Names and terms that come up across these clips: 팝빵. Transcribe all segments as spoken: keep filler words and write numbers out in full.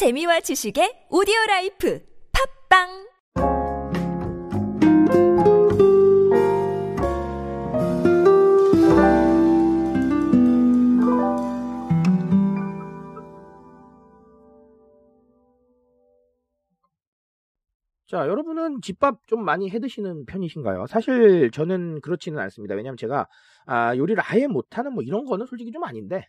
재미와 지식의 오디오라이프 팝빵! 자, 여러분은 집밥 좀 많이 해드시는 편이신가요? 사실 저는 그렇지는 않습니다. 왜냐면 제가 아, 요리를 아예 못하는 뭐 이런 거는 솔직히 좀 아닌데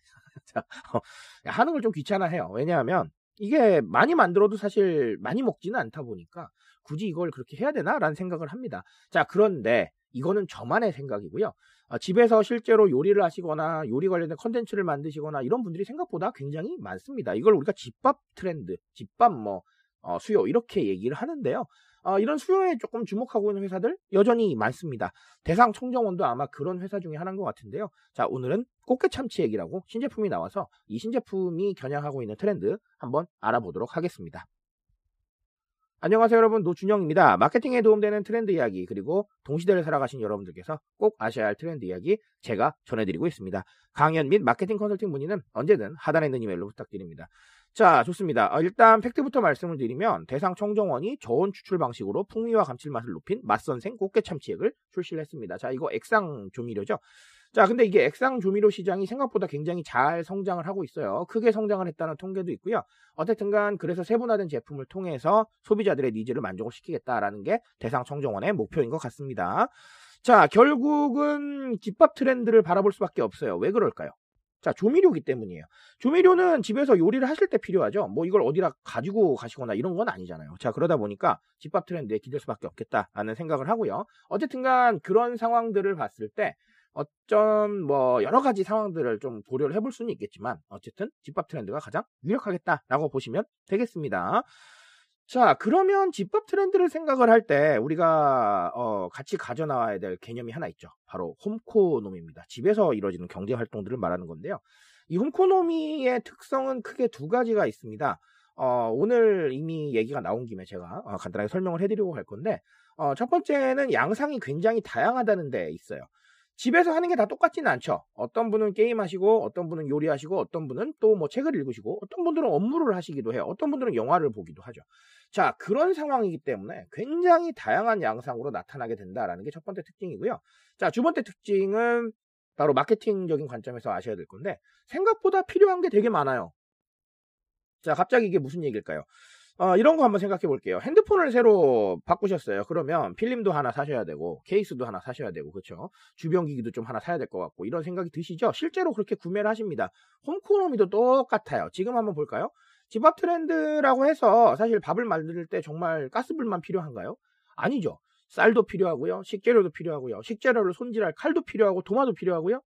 자, 어, 하는 걸 좀 귀찮아해요. 왜냐하면 이게 많이 만들어도 사실 많이 먹지는 않다 보니까 굳이 이걸 그렇게 해야 되나? 라는 생각을 합니다. 자, 그런데 이거는 저만의 생각이고요. 어, 집에서 실제로 요리를 하시거나 요리 관련된 컨텐츠를 만드시거나 이런 분들이 생각보다 굉장히 많습니다. 이걸 우리가 집밥 트렌드, 집밥 뭐 어, 수요 이렇게 얘기를 하는데요. 어, 이런 수요에 조금 주목하고 있는 회사들 여전히 많습니다. 대상 청정원도 아마 그런 회사 중에 하나인 것 같은데요. 자, 오늘은 꽃게참치액이라고 신제품이 나와서 이 신제품이 겨냥하고 있는 트렌드 한번 알아보도록 하겠습니다. 안녕하세요, 여러분. 노준영입니다. 마케팅에 도움되는 트렌드 이야기, 그리고 동시대를 살아가신 여러분들께서 꼭 아셔야 할 트렌드 이야기 제가 전해드리고 있습니다. 강연 및 마케팅 컨설팅 문의는 언제든 하단에 있는 이메일로 부탁드립니다. 자, 좋습니다. 어, 일단 팩트부터 말씀을 드리면 대상 청정원이 저온 추출 방식으로 풍미와 감칠맛을 높인 맛선생 꽃게참치액을 출시를 했습니다. 자, 이거 액상 조미료죠. 자, 근데 이게 액상 조미료 시장이 생각보다 굉장히 잘 성장을 하고 있어요. 크게 성장을 했다는 통계도 있고요. 어쨌든간 그래서 세분화된 제품을 통해서 소비자들의 니즈를 만족을 시키겠다라는 게 대상 청정원의 목표인 것 같습니다. 자, 결국은 집밥 트렌드를 바라볼 수밖에 없어요. 왜 그럴까요? 자, 조미료이기 때문이에요. 조미료는 집에서 요리를 하실 때 필요하죠. 뭐 이걸 어디다 가지고 가시거나 이런 건 아니잖아요. 자, 그러다 보니까 집밥 트렌드에 기댈 수밖에 없겠다라는 생각을 하고요. 어쨌든간 그런 상황들을 봤을 때 어쩜 뭐 여러 가지 상황들을 좀 고려를 해볼 수는 있겠지만 어쨌든 집밥 트렌드가 가장 유력하겠다라고 보시면 되겠습니다. 자, 그러면 집밥 트렌드를 생각을 할 때 우리가 어, 같이 가져나와야 될 개념이 하나 있죠. 바로 홈코노미입니다. 집에서 이루어지는 경제활동들을 말하는 건데요. 이 홈코노미의 특성은 크게 두 가지가 있습니다. 어, 오늘 이미 얘기가 나온 김에 제가 어, 간단하게 설명을 해드리고 갈 건데 어, 첫 번째는 양상이 굉장히 다양하다는 데 있어요. 집에서 하는 게 다 똑같지는 않죠. 어떤 분은 게임하시고, 어떤 분은 요리하시고, 어떤 분은 또 뭐 책을 읽으시고, 어떤 분들은 업무를 하시기도 해요. 어떤 분들은 영화를 보기도 하죠. 자, 그런 상황이기 때문에 굉장히 다양한 양상으로 나타나게 된다라는 게 첫 번째 특징이고요. 자, 두 번째 특징은 바로 마케팅적인 관점에서 아셔야 될 건데 생각보다 필요한 게 되게 많아요. 자, 갑자기 이게 무슨 얘기일까요? 어, 이런 거 한번 생각해 볼게요. 핸드폰을 새로 바꾸셨어요. 그러면 필름도 하나 사셔야 되고 케이스도 하나 사셔야 되고 그렇죠? 주변 기기도 좀 하나 사야 될 것 같고 이런 생각이 드시죠? 실제로 그렇게 구매를 하십니다. 홈코노미도 똑같아요. 지금 한번 볼까요? 집밥 트렌드라고 해서 사실 밥을 만들 때 정말 가스불만 필요한가요? 아니죠. 쌀도 필요하고요. 식재료도 필요하고요. 식재료를 손질할 칼도 필요하고 도마도 필요하고요.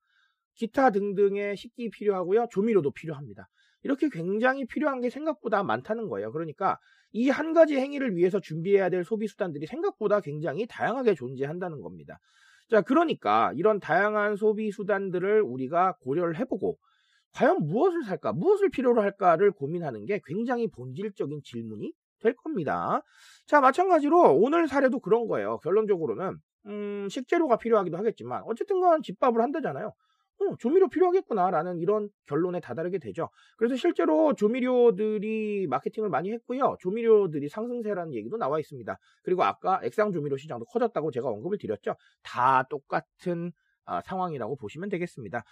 기타 등등의 식기 필요하고요. 조미료도 필요합니다. 이렇게 굉장히 필요한 게 생각보다 많다는 거예요. 그러니까 이 한 가지 행위를 위해서 준비해야 될 소비 수단들이 생각보다 굉장히 다양하게 존재한다는 겁니다. 자, 그러니까 이런 다양한 소비 수단들을 우리가 고려를 해보고 과연 무엇을 살까, 무엇을 필요로 할까를 고민하는 게 굉장히 본질적인 질문이 될 겁니다. 자, 마찬가지로 오늘 사례도 그런 거예요. 결론적으로는 음, 식재료가 필요하기도 하겠지만 어쨌든 간 집밥을 한다잖아요. 어, 조미료 필요하겠구나라는 이런 결론에 다다르게 되죠. 그래서 실제로 조미료들이 마케팅을 많이 했고요. 조미료들이 상승세라는 얘기도 나와 있습니다. 그리고 아까 액상 조미료 시장도 커졌다고 제가 언급을 드렸죠. 다 똑같은 아, 상황이라고 보시면 되겠습니다.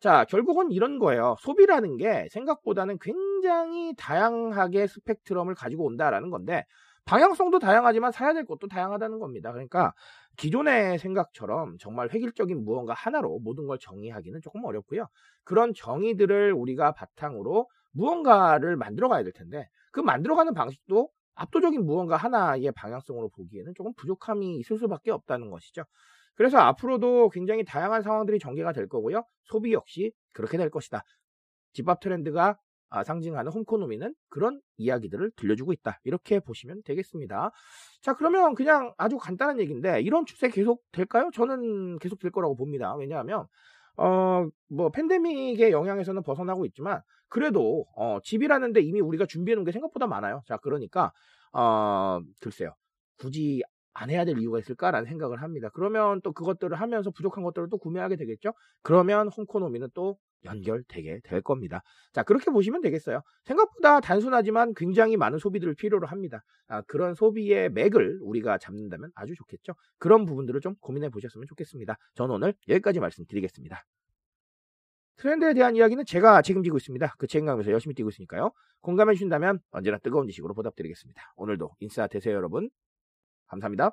자, 결국은 이런 거예요. 소비라는 게 생각보다는 굉장히 다양하게 스펙트럼을 가지고 온다라는 건데 방향성도 다양하지만 사야 될 것도 다양하다는 겁니다. 그러니까 기존의 생각처럼 정말 획일적인 무언가 하나로 모든 걸 정의하기는 조금 어렵고요. 그런 정의들을 우리가 바탕으로 무언가를 만들어가야 될 텐데 그 만들어가는 방식도 압도적인 무언가 하나의 방향성으로 보기에는 조금 부족함이 있을 수밖에 없다는 것이죠. 그래서 앞으로도 굉장히 다양한 상황들이 전개가 될 거고요. 소비 역시 그렇게 될 것이다. 집밥 트렌드가 아, 상징하는 홈코노미는 그런 이야기들을 들려주고 있다. 이렇게 보시면 되겠습니다. 자, 그러면 그냥 아주 간단한 얘기인데 이런 추세 계속 될까요? 저는 계속 될 거라고 봅니다. 왜냐하면 어, 뭐 팬데믹의 영향에서는 벗어나고 있지만 그래도 어, 집이라는데 이미 우리가 준비해 놓은 게 생각보다 많아요. 자, 그러니까 어, 글쎄요. 굳이 안 해야 될 이유가 있을까라는 생각을 합니다. 그러면 또 그것들을 하면서 부족한 것들을 또 구매하게 되겠죠. 그러면 홈코노미는 또 연결되게 될 겁니다. 자, 그렇게 보시면 되겠어요. 생각보다 단순하지만 굉장히 많은 소비들을 필요로 합니다. 아, 그런 소비의 맥을 우리가 잡는다면 아주 좋겠죠. 그런 부분들을 좀 고민해 보셨으면 좋겠습니다. 저는 오늘 여기까지 말씀드리겠습니다. 트렌드에 대한 이야기는 제가 책임지고 있습니다. 그 책임감에서 열심히 뛰고 있으니까요. 공감해 주신다면 언제나 뜨거운 지식으로 보답드리겠습니다. 오늘도 인싸 되세요, 여러분. 감사합니다.